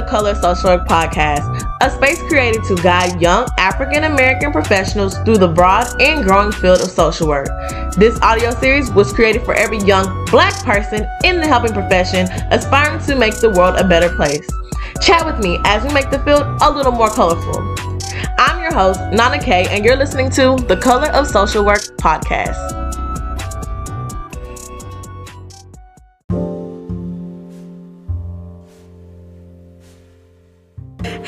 The Color of Social Work Podcast, a space created to guide young African-American professionals through the broad and growing field of social work. This audio series was created for every young Black person in the helping profession aspiring to make the world a better place. Chat with me as we make the field a little more colorful. I'm your host, Nana Kay, and you're listening to The Color of Social Work Podcast.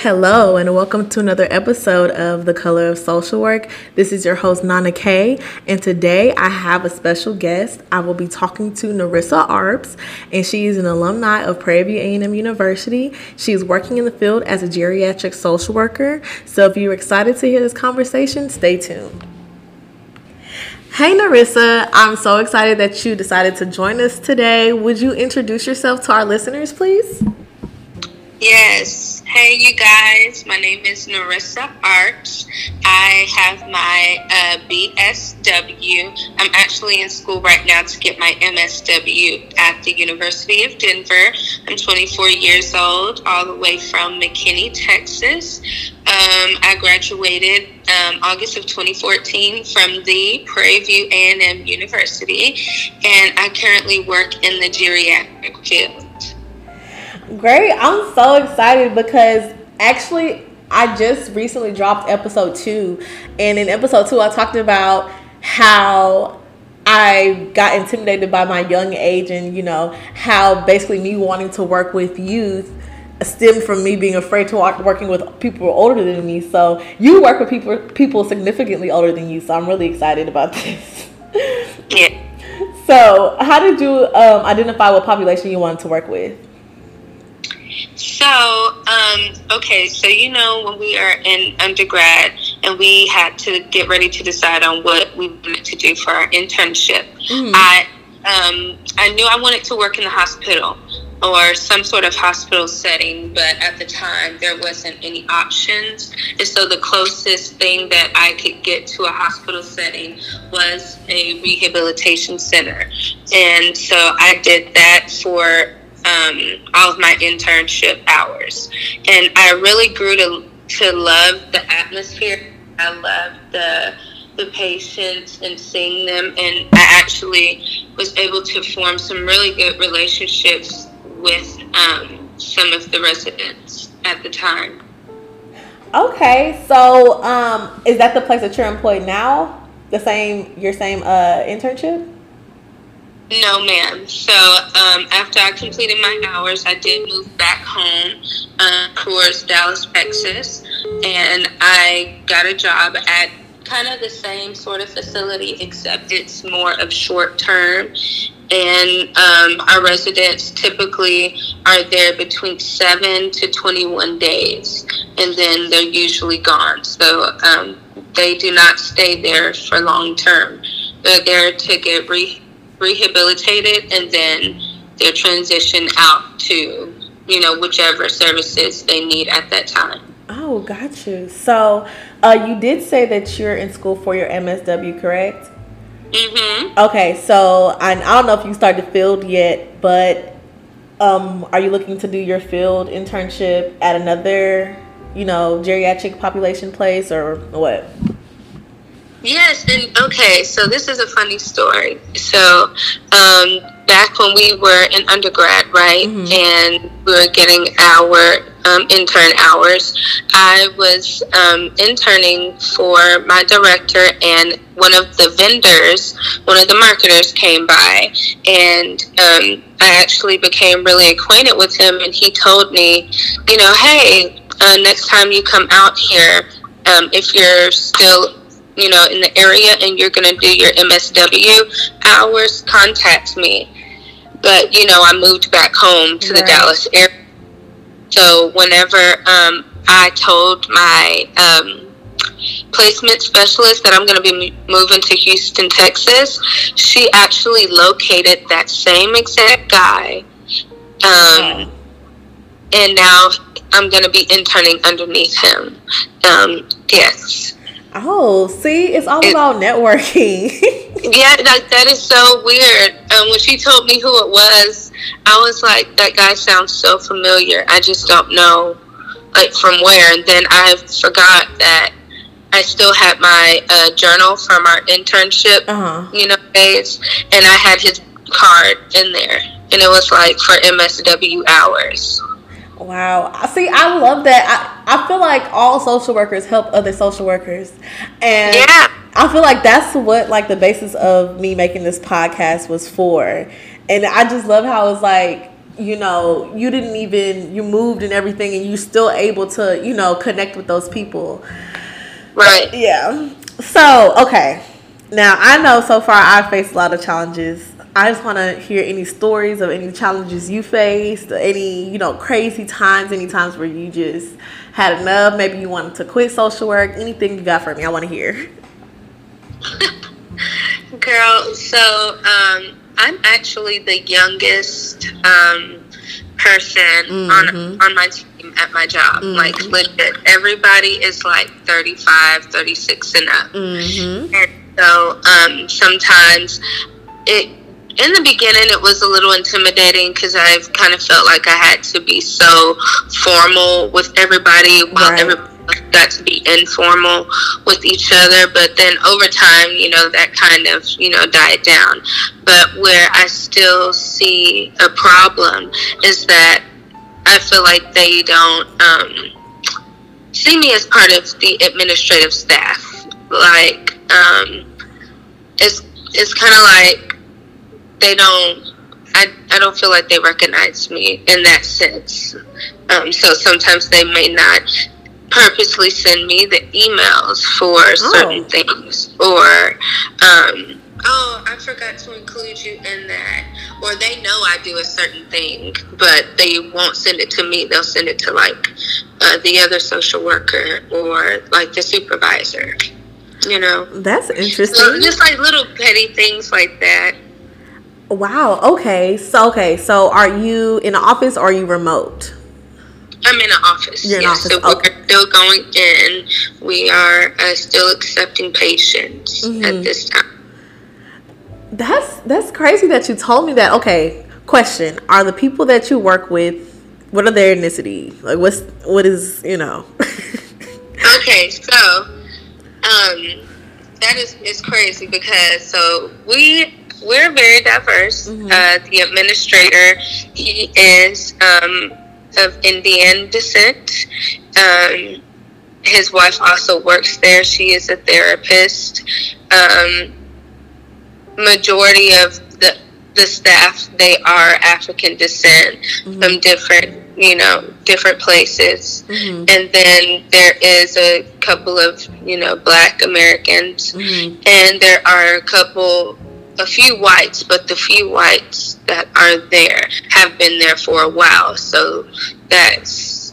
Hello and welcome to another episode of The Color of Social Work. This is your host Nana Kay, and today I have a special guest. I will be talking to Narissa Arps, and she is an alumni of Prairie View A&M University. She is working in the field as a geriatric social worker. So if you're excited to hear this conversation, stay tuned. Hey Narissa, I'm so excited that you decided to join us today. Would you introduce yourself to our listeners, please? Yes. Hey, you guys. My name is Narissa Arps. I have my BSW. I'm actually in school right now to get my MSW at the University of Denver. I'm 24 years old, all the way from McKinney, Texas. I graduated August of 2014 from the Prairie View A&M University, and I currently work in the geriatric field. Great. I'm so excited because actually I just recently dropped episode 2, and in episode 2 I talked about how I got intimidated by my young age, and you know how basically me wanting to work with youth stemmed from me being afraid to working with people older than me. So you work with people significantly older than you, so I'm really excited about this. Yeah. So how did you identify what population you wanted to work with? So, so you know when we are in undergrad and we had to get ready to decide on what we wanted to do for our internship, mm-hmm. I knew I wanted to work in the hospital or some sort of hospital setting, but at the time there wasn't any options, and so the closest thing that I could get to a hospital setting was a rehabilitation center, and so I did that for all of my internship hours, and I really grew to love the atmosphere. I loved the patients and seeing them, and I actually was able to form some really good relationships with some of the residents at the time. Okay, so is that the place that you're employed now? Your same internship? No, ma'am. So after I completed my hours, I did move back home towards Dallas, Texas, and I got a job at kind of the same sort of facility, except it's more of short term. And our residents typically are there between 7 to 21 days, and then they're usually gone. So they do not stay there for long term. They're there to get rehabilitated, and then they're transitioned out to, you know, whichever services they need at that time. Oh, got you. So you did say that you're in school for your MSW, correct? Mm-hmm. Okay, so I don't know if you started field yet, but are you looking to do your field internship at another, you know, geriatric population place or what? Yes, and okay, so this is a funny story. So back when we were in undergrad, right, mm-hmm. and we were getting our intern hours, I was interning for my director, and one of the vendors, one of the marketers came by, and I actually became really acquainted with him, and he told me, you know, hey, next time you come out here, if you're still in the area and you're going to do your MSW hours, contact me. But, you know, I moved back home to the Dallas area. So whenever I told my placement specialist that I'm going to be moving to Houston, Texas, she actually located that same exact guy. And now I'm going to be interning underneath him. Yes. Oh, see, it's all about networking. Yeah, that is so weird. When she told me who it was, I was like, that guy sounds so familiar. I just don't know, like, from where. And then I forgot that I still had my journal from our internship, you know, days, and I had his card in there, and it was like for MSW hours. Wow. See, I love that. I feel like all social workers help other social workers. And yeah. I feel like that's what, like, the basis of me making this podcast was for. And I just love how it's like, you know, you didn't even, you moved and everything, and you still able to, you know, connect with those people. Right. But, yeah. So, okay. Now, I know so far I've faced a lot of challenges. I just want to hear any stories of any challenges you faced, any, you know, crazy times, any times where you just had enough, maybe you wanted to quit social work, anything you got for me, I want to hear. Girl, so I'm actually the youngest person on my team at my job. Like, legit, everybody is like 35, 36 and up. And so sometimes it, in the beginning, it was a little intimidating because I've kind of felt like I had to be so formal with everybody while everybody got to be informal with each other. But then over time, you know, that kind of, you know, died down. But where I still see a problem is that I feel like they don't see me as part of the administrative staff. Like, it's kind of like, they don't, I don't feel like they recognize me in that sense. So sometimes they may not purposely send me the emails for certain things, or, oh, I forgot to include you in that, or they know I do a certain thing, but they won't send it to me. They'll send it to, like, the other social worker or, like, the supervisor, you know. That's interesting. So just, like, little petty things like that. Wow. Okay. So are you in an office or are you remote? I'm in an office. You're in an office. So we're still going in. We are still accepting patients at this time. That's crazy that you told me that. Okay. Question: are the people that you work with, what are their ethnicity? Like, what is you know? Okay. So, that is crazy because We're very diverse. The administrator, he is of Indian descent. His wife also works there. She is a therapist. Majority of the staff, they are African descent from different places. And then there is a couple of, you know, Black Americans. And there are a few whites, but the few whites that are there have been there for a while, so that's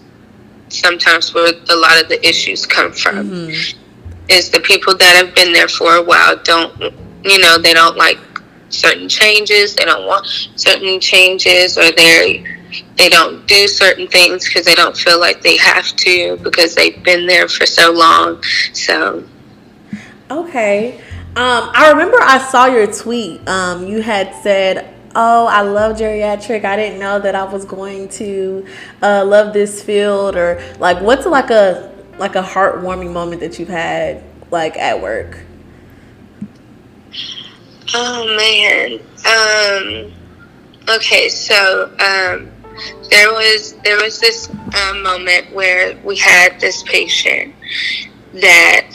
sometimes where a lot of the issues come from, is the people that have been there for a while don't, you know, they don't like certain changes, they don't want certain changes, or they don't do certain things because they don't feel like they have to because they've been there for so long. So okay. I remember I saw your tweet. You had said, oh, I love geriatric. I didn't know that I was going to love this field. Or, like, what's like a heartwarming moment that you've had, like, at work? Oh, man. Okay, so there was this moment where we had this patient that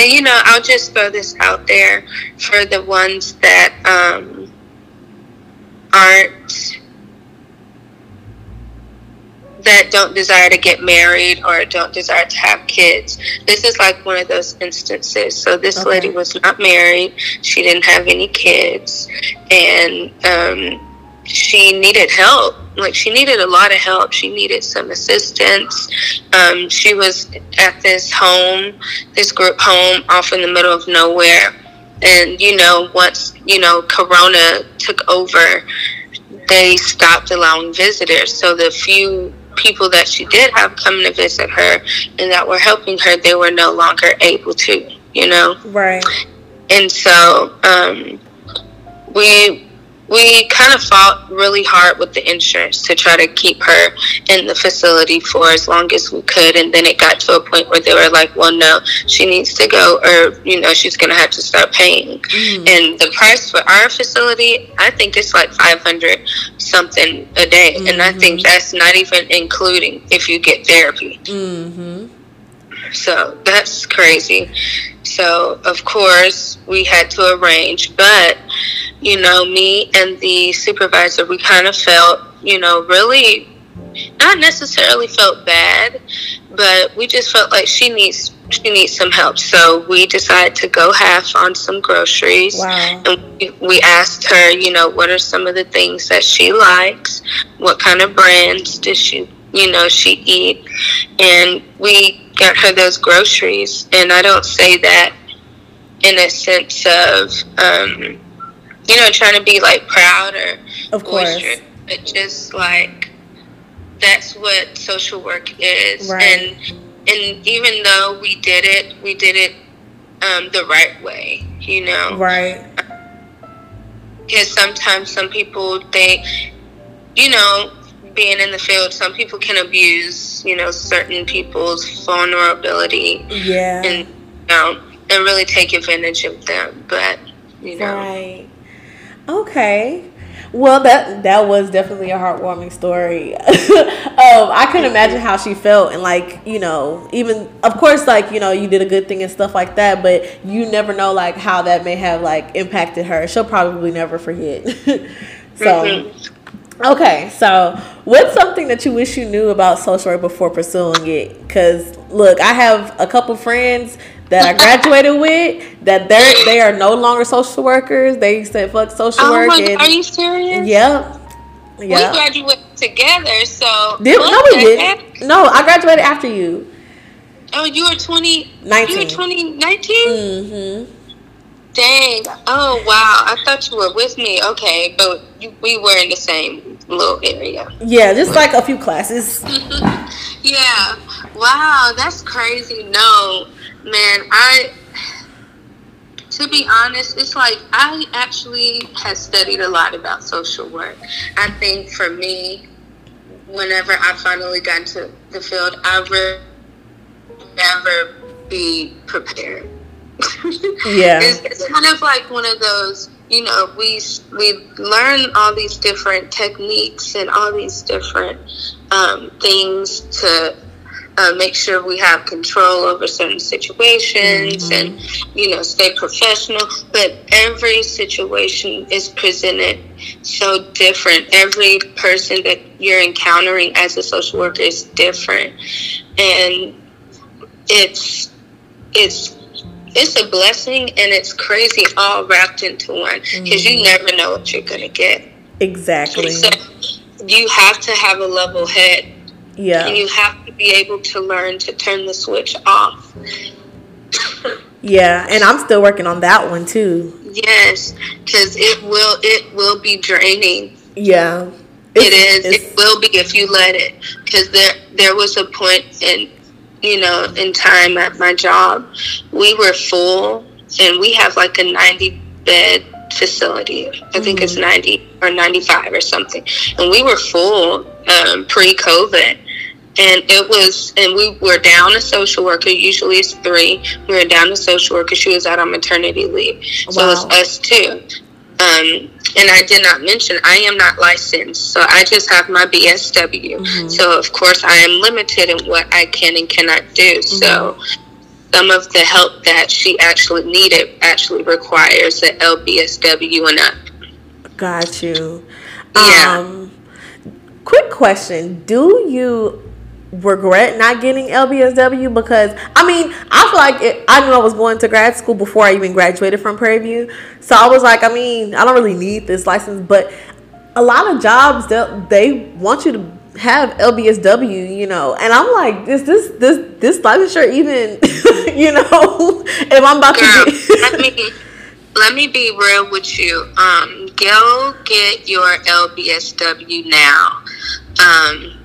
and, you know, I'll just throw this out there for the ones that don't desire to get married or don't desire to have kids. This is like one of those instances. So this lady was not married. She didn't have any kids. And she needed help. Like, she needed a lot of help. She needed some assistance. She was at this group home off in the middle of nowhere. And, you know, once, you know, Corona took over, they stopped allowing visitors. So the few people that she did have coming to visit her and that were helping her, they were no longer able to, you know? Right. And so we kind of fought really hard with the insurance to try to keep her in the facility for as long as we could. And then it got to a point where they were like, well, no, she needs to go, or, you know, she's going to have to start paying. Mm. And the price for our facility, I think it's like $500 something a day. Mm-hmm. And I think that's not even including if you get therapy. Mm-hmm. So that's crazy. So, of course, we had to arrange, but, you know, me and the supervisor, we kind of felt, you know, really not necessarily felt bad, but we just felt like she needs some help. So we decided to go half on some groceries. Wow. And we asked her, you know, what are some of the things that she likes? What kind of brands does she, you know, she eat? And we got her those groceries. And I don't say that in a sense of, you know, trying to be like proud or of course, boisterous, but just like that's what social work is. Right. And even though we did it the right way, you know. Right. Because sometimes some people, they, you know, being in the field, some people can abuse, you know, certain people's vulnerability. Yeah. And, you know, and really take advantage of them. But, you know. Right. Okay. Well, that was definitely a heartwarming story. I couldn't imagine how she felt. And, like, you know, even, of course, like, you know, you did a good thing and stuff like that. But you never know, like, how that may have, like, impacted her. She'll probably never forget. So, mm-hmm. Okay. So, what's something that you wish you knew about social work before pursuing it? Because, look, I have a couple friends that I graduated with, that they are no longer social workers. They said, fuck social work. Oh my God, are you serious? Yep. We graduated together, so. No, we didn't. No, I graduated after you. Oh, you were 19. You were 19? Mm-hmm. Dang. Oh, wow. I thought you were with me. Okay, but we were in the same little area. Yeah, just like a few classes. Yeah. Wow, that's crazy. No. Man, to be honest, it's like I actually have studied a lot about social work. I think for me, whenever I finally got into the field, I will never be prepared. Yeah. It's kind of like one of those, you know, we learn all these different techniques and all these different things to make sure we have control over certain situations, mm-hmm. and, you know, stay professional. But every situation is presented so different. Every person that you're encountering as a social worker is different. And it's a blessing, and it's crazy all wrapped into one, because mm-hmm. you never know what you're going to get. Exactly. So you have to have a level head. Yeah. And you have to be able to learn to turn the switch off. Yeah, and I'm still working on that one too. Yes, because it will be draining. Yeah. It will be if you let it. Because there was a point in, you know, in time at my job, we were full, and we have like a 90-bed facility. I think it's 90 or 95 or something. And we were full pre-COVID. And we were down a social worker. Usually it's 3. We were down a social worker. She was out on maternity leave. So It was us too. And I did not mention, I am not licensed. So I just have my BSW. Mm-hmm. So, of course, I am limited in what I can and cannot do. Mm-hmm. So some of the help that she actually needed actually requires an LBSW and up. Got you. Yeah. Quick question. Do you regret not getting LBSW? Because I mean, I feel like I knew I was going to grad school before I even graduated from Prairie View, so I was like, I mean, I don't really need this license. But a lot of jobs, they want you to have LBSW, you know, and I'm like, is this licensure even, you know, if I'm about to get let me be real with you. Go get your LBSW now.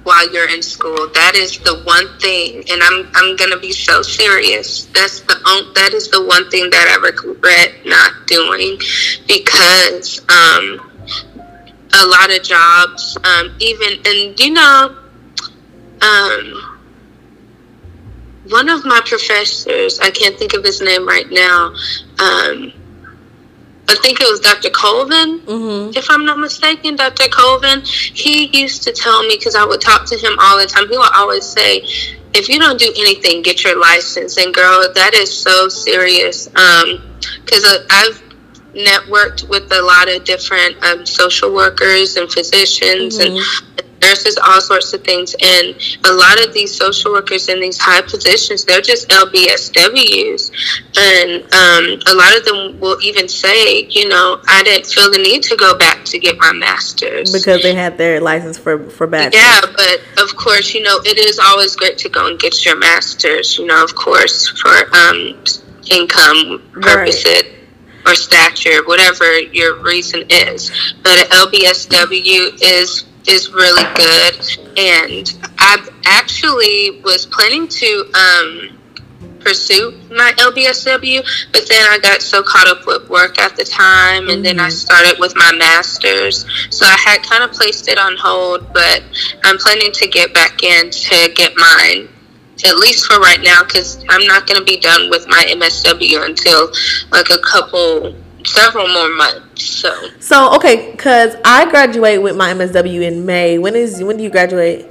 while you're in school. That is the one thing, and I'm gonna be so serious. That is the one thing that I regret not doing, because a lot of jobs, one of my professors, I can't think of his name right now. I think it was Dr. Colvin, mm-hmm. if I'm not mistaken, Dr. Colvin, he used to tell me, because I would talk to him all the time, he would always say, if you don't do anything, get your license. And girl, that is so serious, because I've networked with a lot of different social workers and physicians mm-hmm. and nurses, all sorts of things, and a lot of these social workers in these high positions, they're just LBSWs, and a lot of them will even say, you know, I didn't feel the need to go back to get my master's because they had their license for bachelor's. Yeah, but of course, you know, it is always great to go and get your master's, you know, of course, for income purposes. Right. Or stature, whatever your reason is, but an LBSW is really good. And I actually was planning to pursue my LBSW, but then I got so caught up with work at the time, and then I started with my master's, so I had kind of placed it on hold, but I'm planning to get back in to get mine, at least for right now, because I'm not going to be done with my MSW until like several more months. So okay, because I graduate with my MSW in May. When do you graduate?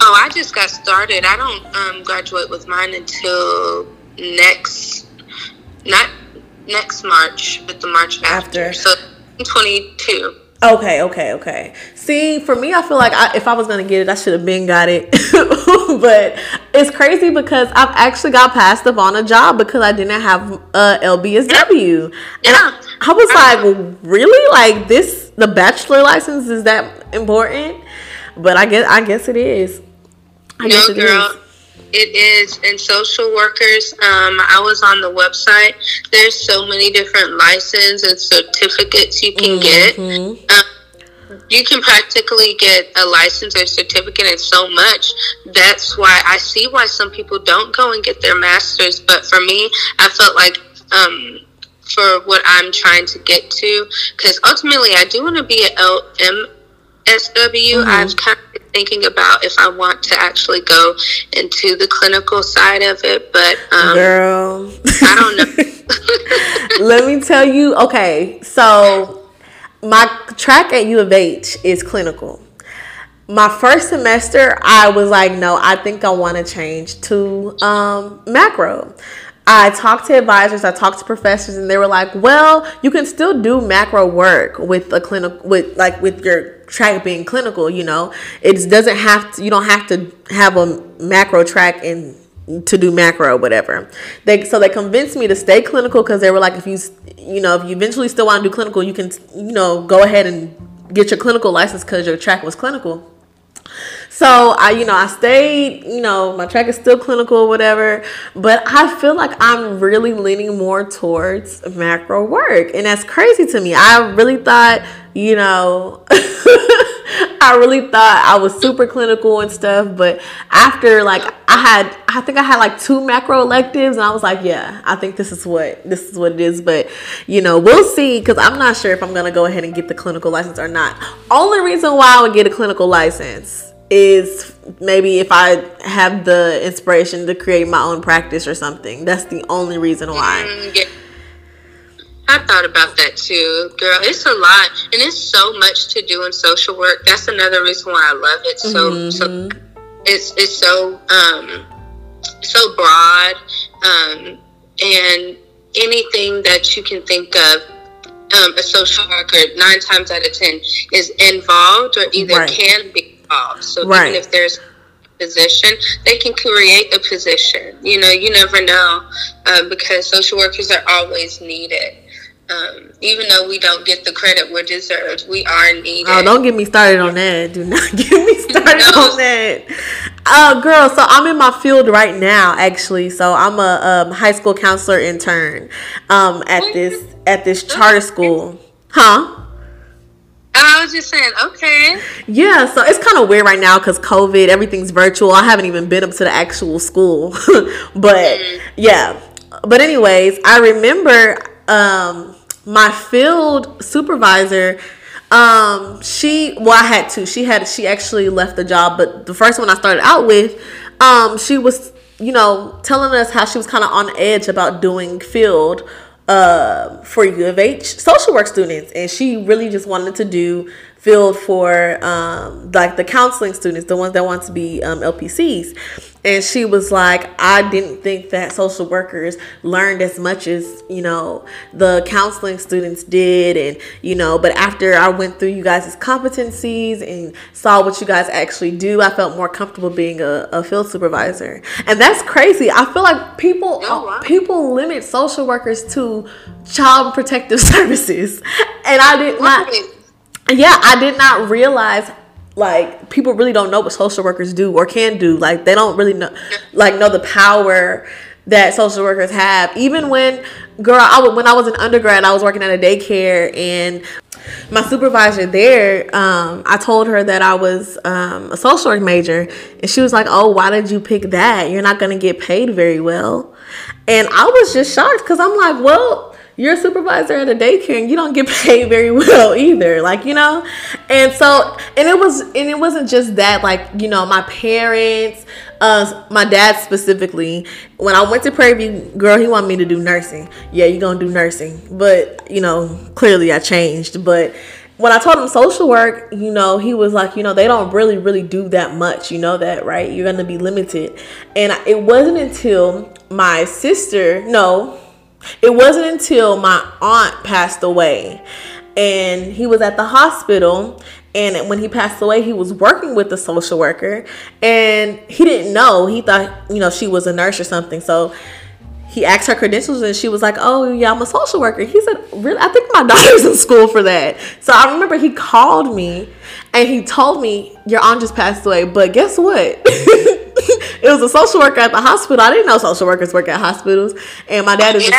Oh, I just got started. I don't graduate with mine until not next March, but the March after. So 22. Okay. See, for me, I feel like if I was going to get it, I should have been got it. But it's crazy because I've actually got passed up on a job because I didn't have a LBSW. Yeah. And I was like, really? Like this, the bachelor license is that important? But I guess it is. I guess it is. It is, and social workers, I was on the website. There's so many different licenses and certificates you can mm-hmm. get. You can practically get a license or certificate in so much. That's why I see why some people don't go and get their master's. But for me, I felt like for what I'm trying to get to, because ultimately I do want to be an LMSW. Mm-hmm. I've kind of thinking about if I want to actually go into the clinical side of it, but girl, I don't know. Let me tell you. Okay, so my track at U of H is clinical. My first semester, I was like, no, I think I want to change to macro. I talked to advisors, I talked to professors, and they were like, well, you can still do macro work with a clinic, with your track being clinical, you know. It doesn't have to, you don't have to have a macro track in to do macro, whatever. So they convinced me to stay clinical because they were like, if you eventually still want to do clinical, you can, you know, go ahead and get your clinical license because your track was clinical. So I stayed, my track is still clinical, whatever, but I feel like I'm really leaning more towards macro work. And that's crazy to me. I really thought, I was super clinical and stuff. But after I think I had like 2 macro electives, and I was like, yeah, I think this is what it is. But, we'll see, because I'm not sure if I'm going to go ahead and get the clinical license or not. Only reason why I would get a clinical license is maybe if I have the inspiration to create my own practice or something. That's the only reason why. Yeah. I thought about that too, girl. It's a lot, and it's so much to do in social work. That's another reason why I love it. So, mm-hmm. so it's so so broad, and anything that you can think of, a social worker 9 times out of 10 is involved or either right. can be involved. So right. even if there's position, they can create a position. You never know, because social workers are always needed. Even though we don't get the credit we're deserved, we are needed. Oh, don't get me started on that. Do not get me started on that. Oh, girl, so I'm in my field right now, actually. So I'm a high school counselor intern at this charter school. Huh? I was just saying, okay. Yeah, so it's kind of weird right now because COVID, everything's virtual. I haven't even been up to the actual school. But, yeah. But anyways, I remember my field supervisor, I had two. She actually left the job. But the first one I started out with, she was, telling us how she was kind of on edge about doing field for U of H social work students, and she really just wanted to do field for the counseling students, the ones that want to be LPCs. And she was like, I didn't think that social workers learned as much as the counseling students did, and but after I went through you guys' competencies and saw what you guys actually do, I felt more comfortable being a field supervisor. And that's crazy. I feel like people people limit social workers to child protective services, and I did not realize, like, people really don't know what social workers do or can do. Like, they don't really know the power that social workers have. Even when I was an undergrad, I was working at a daycare, and my supervisor there, I told her that I was a social work major, and she was like, oh, why did you pick that? You're not going to get paid very well. And I was just shocked because I'm like, well, you're a supervisor at a daycare and you don't get paid very well either. It wasn't just that, my parents, my dad specifically, when I went to Prairie View, girl, he wanted me to do nursing. Yeah, you're going to do nursing. But, clearly I changed. But when I told him social work, he was like, they don't really, really do that much. You know that, right? You're going to be limited. And it wasn't until my aunt passed away, and he was at the hospital, and when he passed away, he was working with a social worker, and he didn't know. He thought, she was a nurse or something, so he asked her credentials, and she was like, oh, yeah, I'm a social worker. He said, really? I think my daughter's in school for that. So I remember he called me, and he told me, your aunt just passed away, but guess what? It was a social worker at the hospital. I didn't know social workers work at hospitals. And my dad is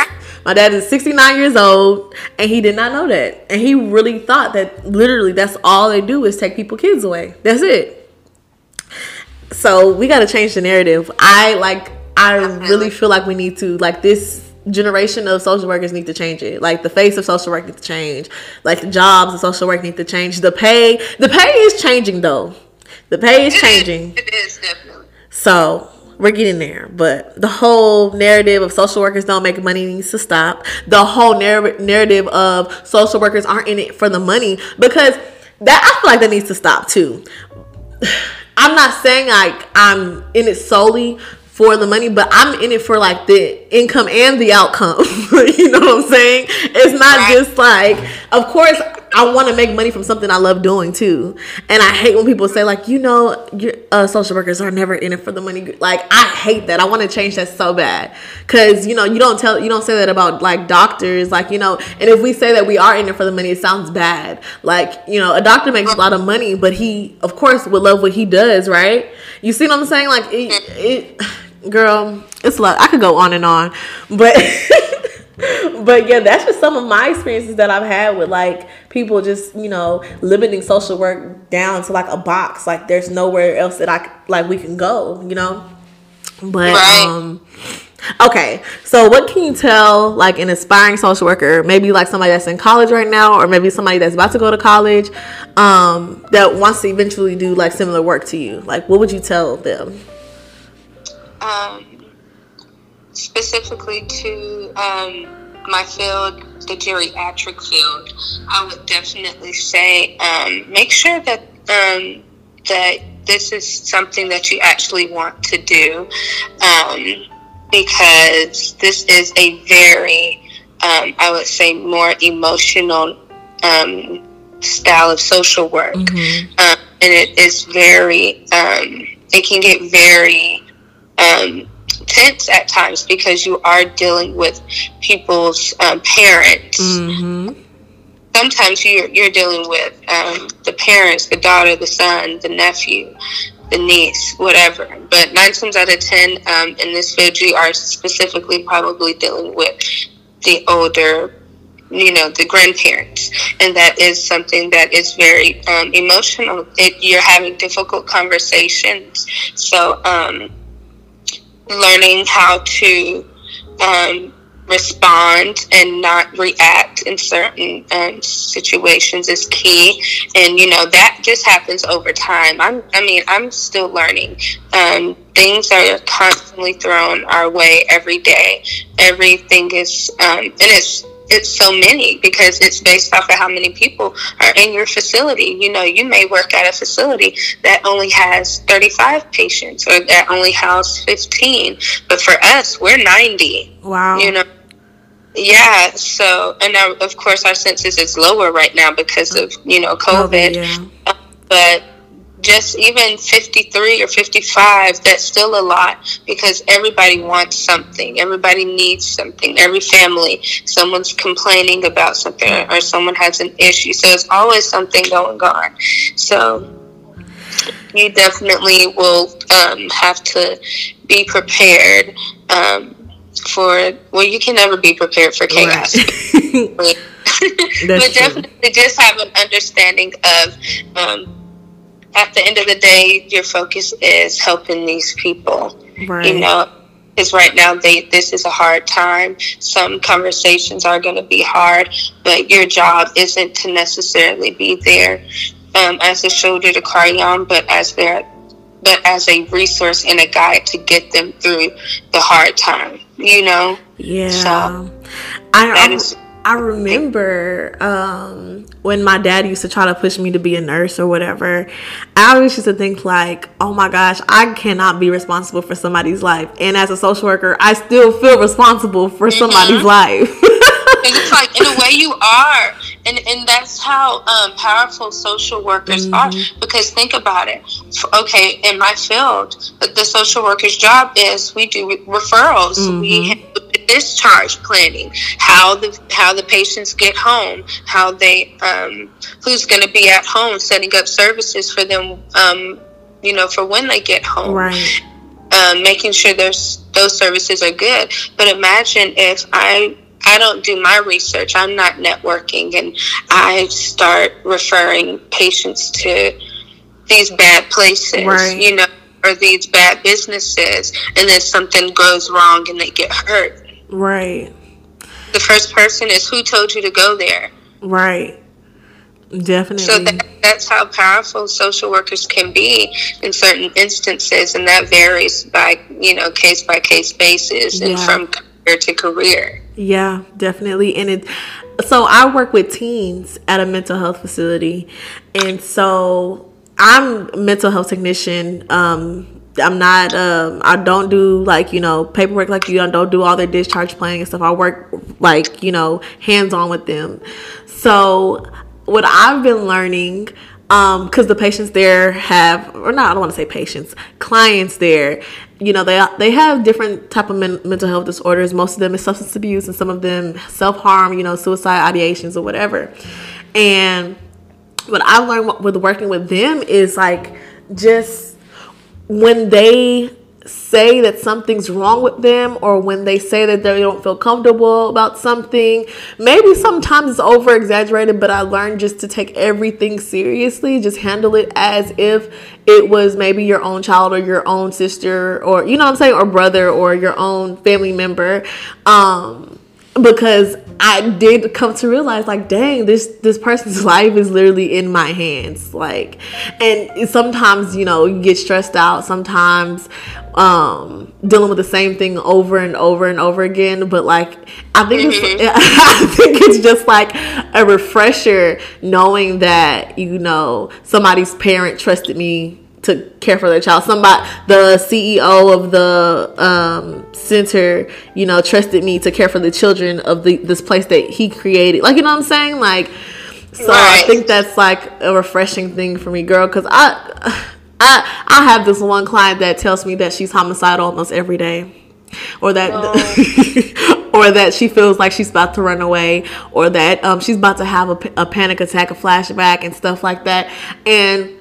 69 years old, and he did not know that. And he really thought that literally that's all they do is take people's kids away. That's it. So we got to change the narrative. I really feel like we need to, this generation of social workers need to change it. The face of social work needs to change. The jobs of social work need to change. The pay is changing though. The pay is changing. It is definitely. So we're getting there, but the whole narrative of social workers don't make money needs to stop. The whole narrative of social workers aren't in it for the money, because that, I feel like that needs to stop too. I'm not saying I'm in it solely for the money, but I'm in it for the income and the outcome. You know what I'm saying? It's not just of course I want to make money from something I love doing too. And I hate when people say social workers are never in it for the money. I hate that. I want to change that so bad. Cause you don't say that about doctors, and if we say that we are in it for the money, it sounds bad. A doctor makes a lot of money, but he of course would love what he does. Right. You see what I'm saying? Girl, it's love. I could go on and on, but but yeah, that's just some of my experiences that I've had with people just limiting social work down to a box. There's nowhere else that we can go, but right. Okay, so what can you tell an aspiring social worker, maybe somebody that's in college right now, or maybe somebody that's about to go to college, that wants to eventually do similar work to you? What would you tell them? Specifically to my field, the geriatric field, I would definitely say make sure that that this is something that you actually want to do, because this is a very I would say more emotional style of social work. Mm-hmm. And it is very it can get very tense at times, because you are dealing with people's parents. Mm-hmm. Sometimes you're dealing with the parents, the daughter, the son, the nephew, the niece, whatever. But 9 times out of 10, in this field, you are specifically probably dealing with the older you know, the grandparents. And that is something that is very emotional. You're having difficult conversations. So learning how to respond and not react in certain situations is key. And, you know, that just happens over time. I'm still learning. Things are constantly thrown our way every day. Everything is, and it's so many, because it's based off of how many people are in your facility. You know, you may work at a facility that only has 35 patients or that only house 15, but for us, we're 90. Wow. You know? Yeah. So, and now, of course, our census is lower right now because of, you know, COVID. Oh, yeah. But just even 53 or 55, that's still a lot, because everybody wants something. Everybody needs something. Every family, someone's complaining about something or someone has an issue. So it's always something going on. So you definitely will have to be prepared you can never be prepared for chaos. Right. But definitely just have an understanding of, at the end of the day, your focus is helping these people, right. You know, because right now this is a hard time. Some conversations are going to be hard, but your job isn't to necessarily be there as a shoulder to cry on, but as a resource and a guide to get them through the hard time, you know? Yeah. So, I remember when my dad used to try to push me to be a nurse or whatever, I always used to think like, oh my gosh, I cannot be responsible for somebody's life. And as a social worker, I still feel responsible for somebody's life. It's like, in a way you are. And that's how powerful social workers are. Because think about it. Okay, in my field, the social worker's job is we do referrals. We discharge planning, how the patients get home, how they who's going to be at home, setting up services for them, you know, for when they get home, right. Making sure those services are good. But imagine if I don't do my research, I'm not networking, and I start referring patients to these bad places, right. You know, or these bad businesses, and then something goes wrong and they get hurt. Right. The first person is who told you to go there. Right. Definitely. So that's how powerful social workers can be in certain instances, and that varies by, you know, case by case basis, and from career to career. Yeah, definitely. And so I work with teens at a mental health facility, and so I'm a mental health technician. I'm not, I don't do like, you know, paperwork like you don't do all their discharge planning and stuff. I work like, you know, hands-on with them. So what I've been learning, because the patients there I don't want to say patients, clients there, you know, they have different type of mental health disorders. Most of them is substance abuse, and some of them self-harm, you know, suicide ideations or whatever. And what I've learned with working with them is like, just when they say that something's wrong with them, or when they say that they don't feel comfortable about something, maybe sometimes it's over exaggerated, but I learned just to take everything seriously, just handle it as if it was maybe your own child or your own sister, or, you know what I'm saying, or brother, or your own family member. Because I did come to realize, like, dang, this person's life is literally in my hands. Like, and sometimes, you know, you get stressed out. Sometimes dealing with the same thing over and over and over again. But, like, I think it's just, like, a refresher knowing that, you know, somebody's parent trusted me to care for their child. Somebody, the CEO of the center, you know, trusted me to care for the children of this place that he created. Like, you know what I'm saying? Like, so right. I think that's like a refreshing thing for me, girl, because I have this one client that tells me that she's homicidal almost every day, or that or that she feels like she's about to run away, or that she's about to have a panic attack, a flashback, and stuff like that. And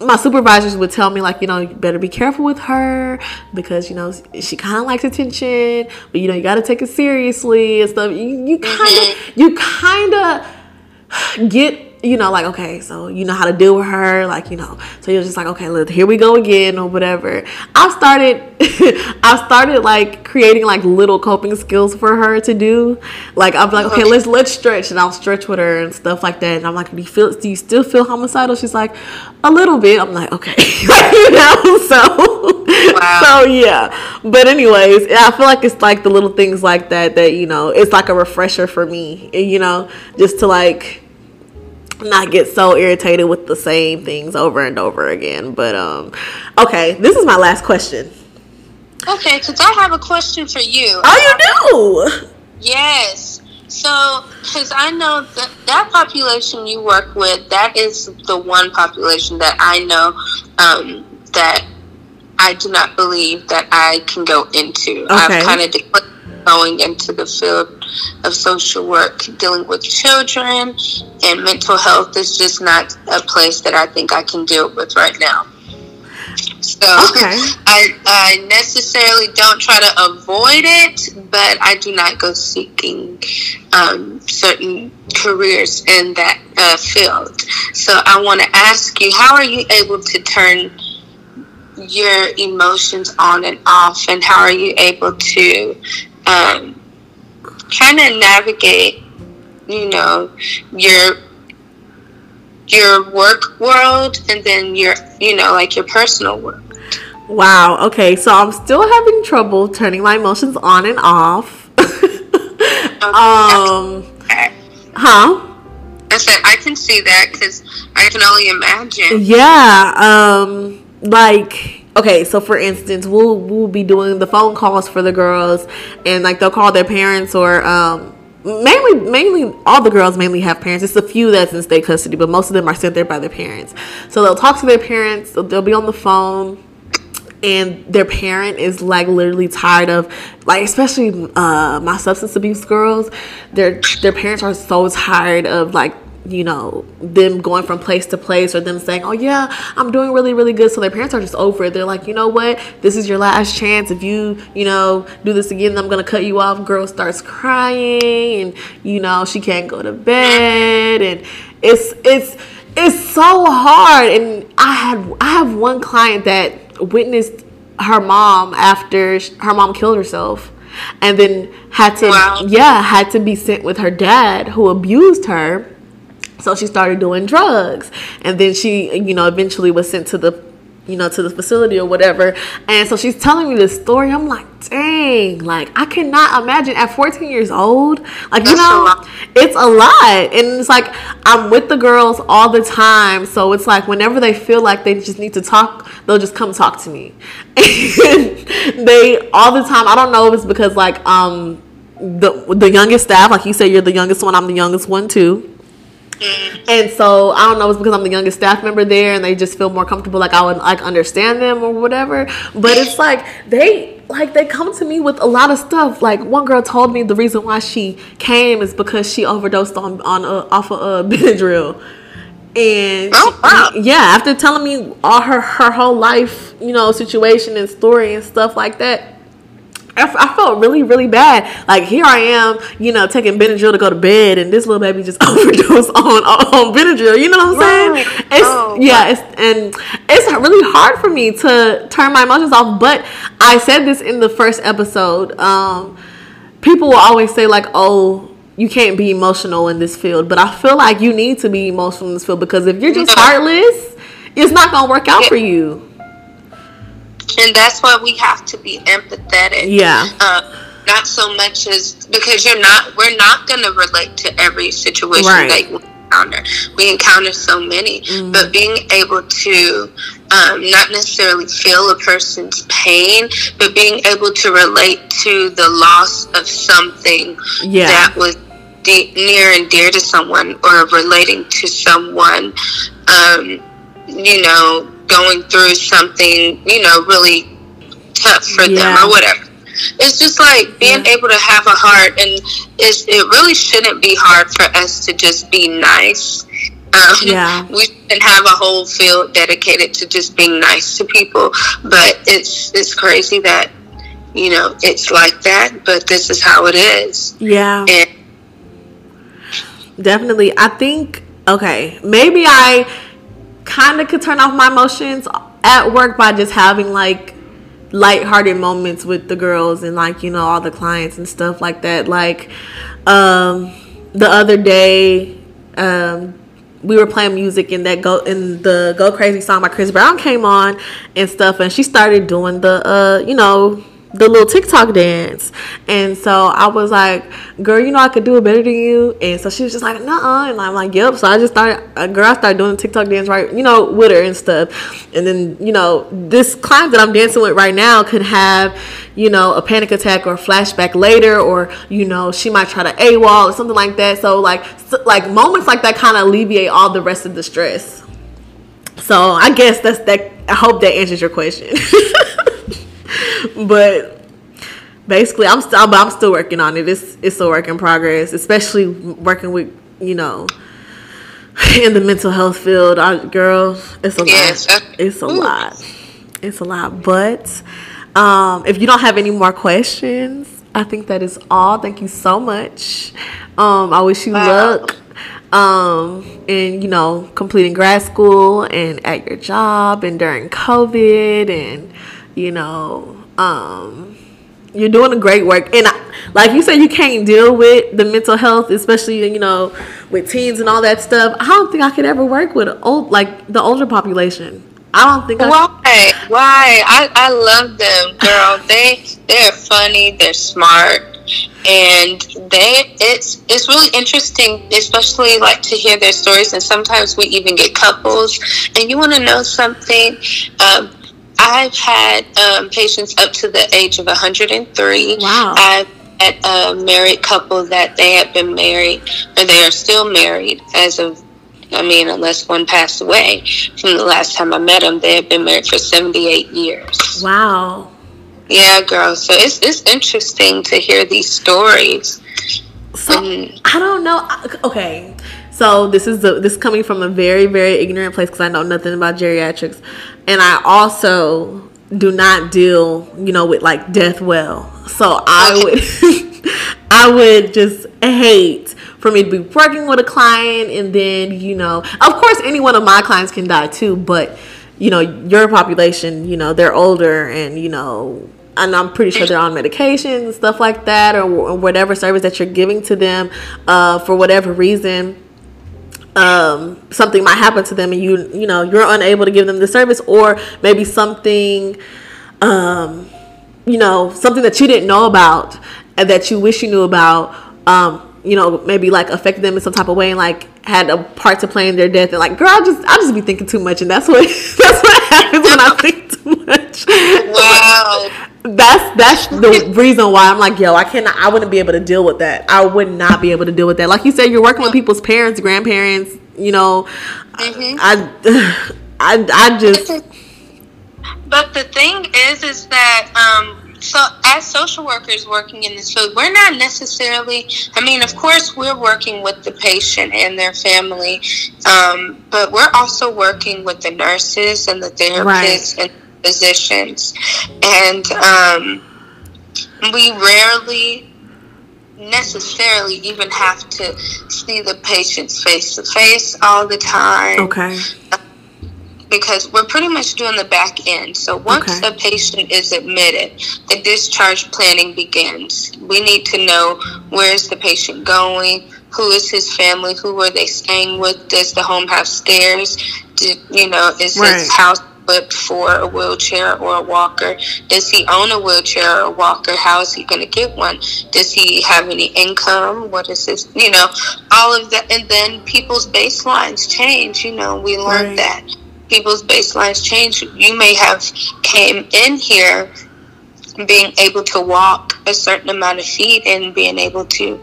my supervisors would tell me, like, you know, you better be careful with her because, you know, she kind of likes attention, but, you know, you got to take it seriously and stuff. You kind of get, you know, like, okay, so you know how to deal with her, like, you know, so you're just like, okay, look, here we go again or whatever. I've started like creating like little coping skills for her to do. Like, I'm like, okay, let's stretch, and I'll stretch with her and stuff like that. And I'm like, do you still feel homicidal? She's like, a little bit. I'm like, okay, you know, so wow. So yeah, but anyways, I feel like it's like the little things like that, you know, it's like a refresher for me, you know, just to like not get so irritated with the same things over and over again. But okay, this is my last question. Okay, because I have a question for you. Oh, you do? Yes. So, because I know that population you work with, that is the one population that I know that I do not believe that I can go into. Okay. I've kind of going into the field of social work, dealing with children and mental health is just not a place that I think I can deal with right now. So okay. I necessarily don't try to avoid it, but I do not go seeking certain careers in that field. So I want to ask you, how are you able to turn your emotions on and off, and how are you able to trying to navigate, you know, your work world and then your, you know, like your personal world? Wow. Okay. So I'm still having trouble turning my emotions on and off. Okay. Huh? I said I can see that because I can only imagine. Yeah. Like, okay, so for instance, we'll be doing the phone calls for the girls, and like they'll call their parents, or mainly all the girls mainly have parents. It's a few that's in state custody, but most of them are sent there by their parents. So they'll talk to their parents, they'll be on the phone, and their parent is like literally tired of, like, especially my substance abuse girls, their parents are so tired of, like, you know, them going from place to place, or them saying, oh yeah, I'm doing really, really good. So their parents are just over it. They're like, you know what, this is your last chance. If you know, do this again, I'm gonna cut you off. Girl starts crying, and you know, she can't go to bed, and it's so hard. And I have one client that witnessed her mom after her mom killed herself, and then had to be sent with her dad, who abused her. So she started doing drugs, and then she, you know, eventually was sent to the, you know, to the facility or whatever. And so she's telling me this story. I'm like, dang, like, I cannot imagine at 14 years old. Like, you know, it's a lot. And it's like, I'm with the girls all the time. So it's like, whenever they feel like they just need to talk, they'll just come talk to me. And they, all the time, I don't know if it's because, like, the youngest staff, like you said, you're the youngest one, I'm the youngest one too. And so I don't know, it's because I'm the youngest staff member there, and they just feel more comfortable, like I would like understand them or whatever. But it's like they come to me with a lot of stuff. Like, one girl told me the reason why she came is because she overdosed off of Benadryl. And after telling me all her whole life, you know, situation and story and stuff like that, I felt really, really bad. Like, here I am, you know, taking Benadryl to go to bed, and this little baby just overdosed on Benadryl. You know what I'm saying? Right. It's really hard for me to turn my emotions off. But I said this in the first episode. People will always say, like, oh, you can't be emotional in this field. But I feel like you need to be emotional in this field, because if you're just heartless, it's not going to work out for you. And that's why we have to be empathetic. Yeah. Not so much as, because we're not going to relate to every situation that we encounter. We encounter so many. Mm-hmm. But being able to not necessarily feel a person's pain, but being able to relate to the loss of something that was near and dear to someone, or relating to someone, you know, going through something, you know, really tough for them or whatever. It's just like being able to have a heart, and it really shouldn't be hard for us to just be nice We can have a whole field dedicated to just being nice to people, but it's crazy that, you know, it's like that, but this is how it is. Yeah. And definitely. I think, okay, maybe I kind of could turn off my emotions at work by just having, like, lighthearted moments with the girls and, like, you know, all the clients and stuff like that. Like, the other day, we were playing music and the Go Crazy song by Chris Brown came on and stuff, and she started doing the the little TikTok dance. And so I was like, girl, you know, I could do it better than you. And so she was just like, nuh-uh. And I'm like, yep. So I just started doing the TikTok dance, right, you know, with her and stuff. And then, you know, this client that I'm dancing with right now could have, you know, a panic attack or a flashback later, or, you know, she might try to AWOL or something like that. So like moments like that kind of alleviate all the rest of the stress. So I guess that's that. I hope that answers your question. But basically, I'm still working on it. It's a work in progress, especially working with, you know, in the mental health field. Girl, it's a lot. It's a lot. It's a lot. But if you don't have any more questions, I think that is all. Thank you so much. I wish you luck. And, you know, completing grad school and at your job and during COVID, and, you know, you're doing a great work. And like you said, you can't deal with the mental health, especially, you know, with teens and all that stuff. I don't think I could ever work with the older population. I don't think. Why? I love them, girl. They're funny. They're smart, and it's really interesting, especially like to hear their stories. And sometimes we even get couples. And you want to know something? I've had patients up to the age of 103. Wow. I've had a married couple that they had been married, or they are still married as of, I mean, unless one passed away from the last time I met them, they had been married for 78 years. Wow. Yeah, girl. So it's interesting to hear these stories. So I don't know. Okay. So this is coming from a very, very ignorant place, because I know nothing about geriatrics, and I also do not deal, you know, with like death well. So I would I would just hate for me to be working with a client, and then, you know, of course any one of my clients can die too, but, you know, your population, you know, they're older, and, you know, and I'm pretty sure they're on medications and stuff like that, or whatever service that you're giving to them, for whatever reason. Something might happen to them, and you know, you're unable to give them the service, or maybe something, you know, something that you didn't know about and that you wish you knew about, you know, maybe like affected them in some type of way and like had a part to play in their death. And like, girl, I just be thinking too much, and that's what happens when I think too much. Wow. That's the reason why I'm like, yo, I wouldn't be able to deal with that. I would not be able to deal with that. Like you said, you're working with people's parents, grandparents, you know. Mm-hmm. I just. But the thing is that, so as social workers working in this field, we're not necessarily, I mean, of course we're working with the patient and their family, but we're also working with the nurses and the therapists, right, and physicians, and we rarely necessarily even have to see the patients face to face all the time. Okay. Because we're pretty much doing the back end. So once the patient is admitted, the discharge planning begins. We need to know, where is the patient going? Who is his family? Who are they staying with? Does the home have stairs? Is his house equipped for a wheelchair or a walker? Does he own a wheelchair or a walker? How is he going to get one? Does he have any income? What is his, all of that. And then people's baselines change. You know, we learned that. People's baselines change. You may have came in here being able to walk a certain amount of feet and being able to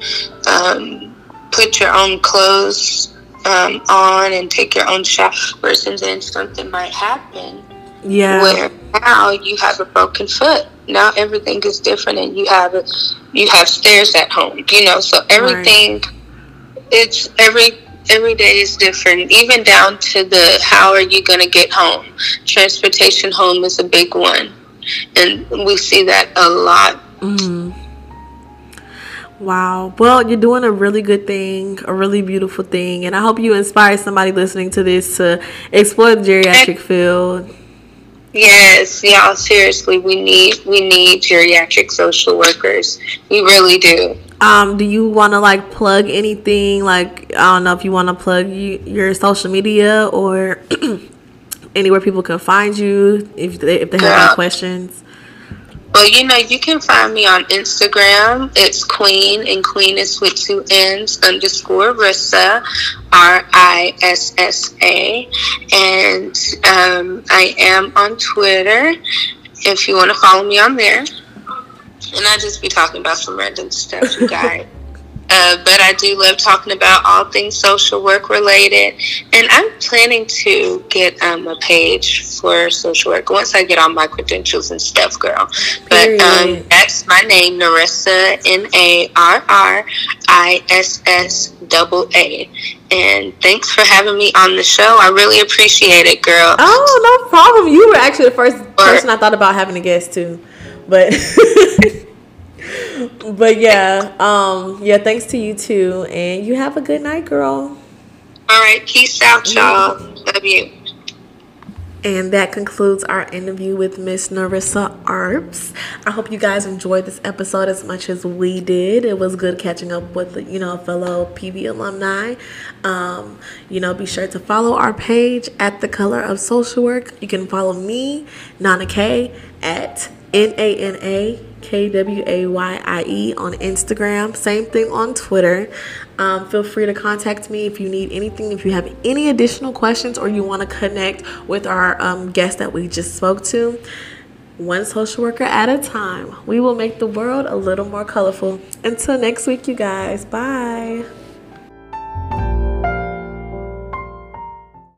put your own clothes on and take your own showers, and then something might happen. Yeah. Where now you have a broken foot. Now everything is different, and you have stairs at home. So everything, Every day is different, even down to the how are you going to get home. Transportation home is a big one, and we see that a lot. Mm-hmm. Wow. Well, you're doing a really good thing, a really beautiful thing, and I hope you inspire somebody listening to this to explore the geriatric field. Yes, y'all, seriously, we need geriatric social workers. We really do. Do you want to plug anything? I don't know if you want to plug your social media or anywhere people can find you if they have any questions. Well, you can find me on Instagram. It's Queen, and Queen is with 2 N's _Rissa, RISSA. And I am on Twitter if you want to follow me on there. And I just be talking about some random stuff, you guys. But I do love talking about all things social work related. And I'm planning to get a page for social work once I get all my credentials and stuff, girl. But that's my name, Narissa, NARRISSA. And thanks for having me on the show. I really appreciate it, girl. Oh, no problem. You were actually the first person I thought about having a guest, too. But yeah, thanks to you too, and you have a good night, girl. All right, peace out, y'all. Love you. And that concludes our interview with Miss Narissa Arps. I hope you guys enjoyed this episode as much as we did. It was good catching up with fellow PV alumni. Be sure to follow our page at The Color of Social Work. You can follow me, Nana Kay, at NanaKwayie on Instagram. Same thing on Twitter. Feel free to contact me if you need anything. If you have any additional questions or you want to connect with our guest that we just spoke to, one social worker at a time. We will make the world a little more colorful. Until next week, you guys. Bye.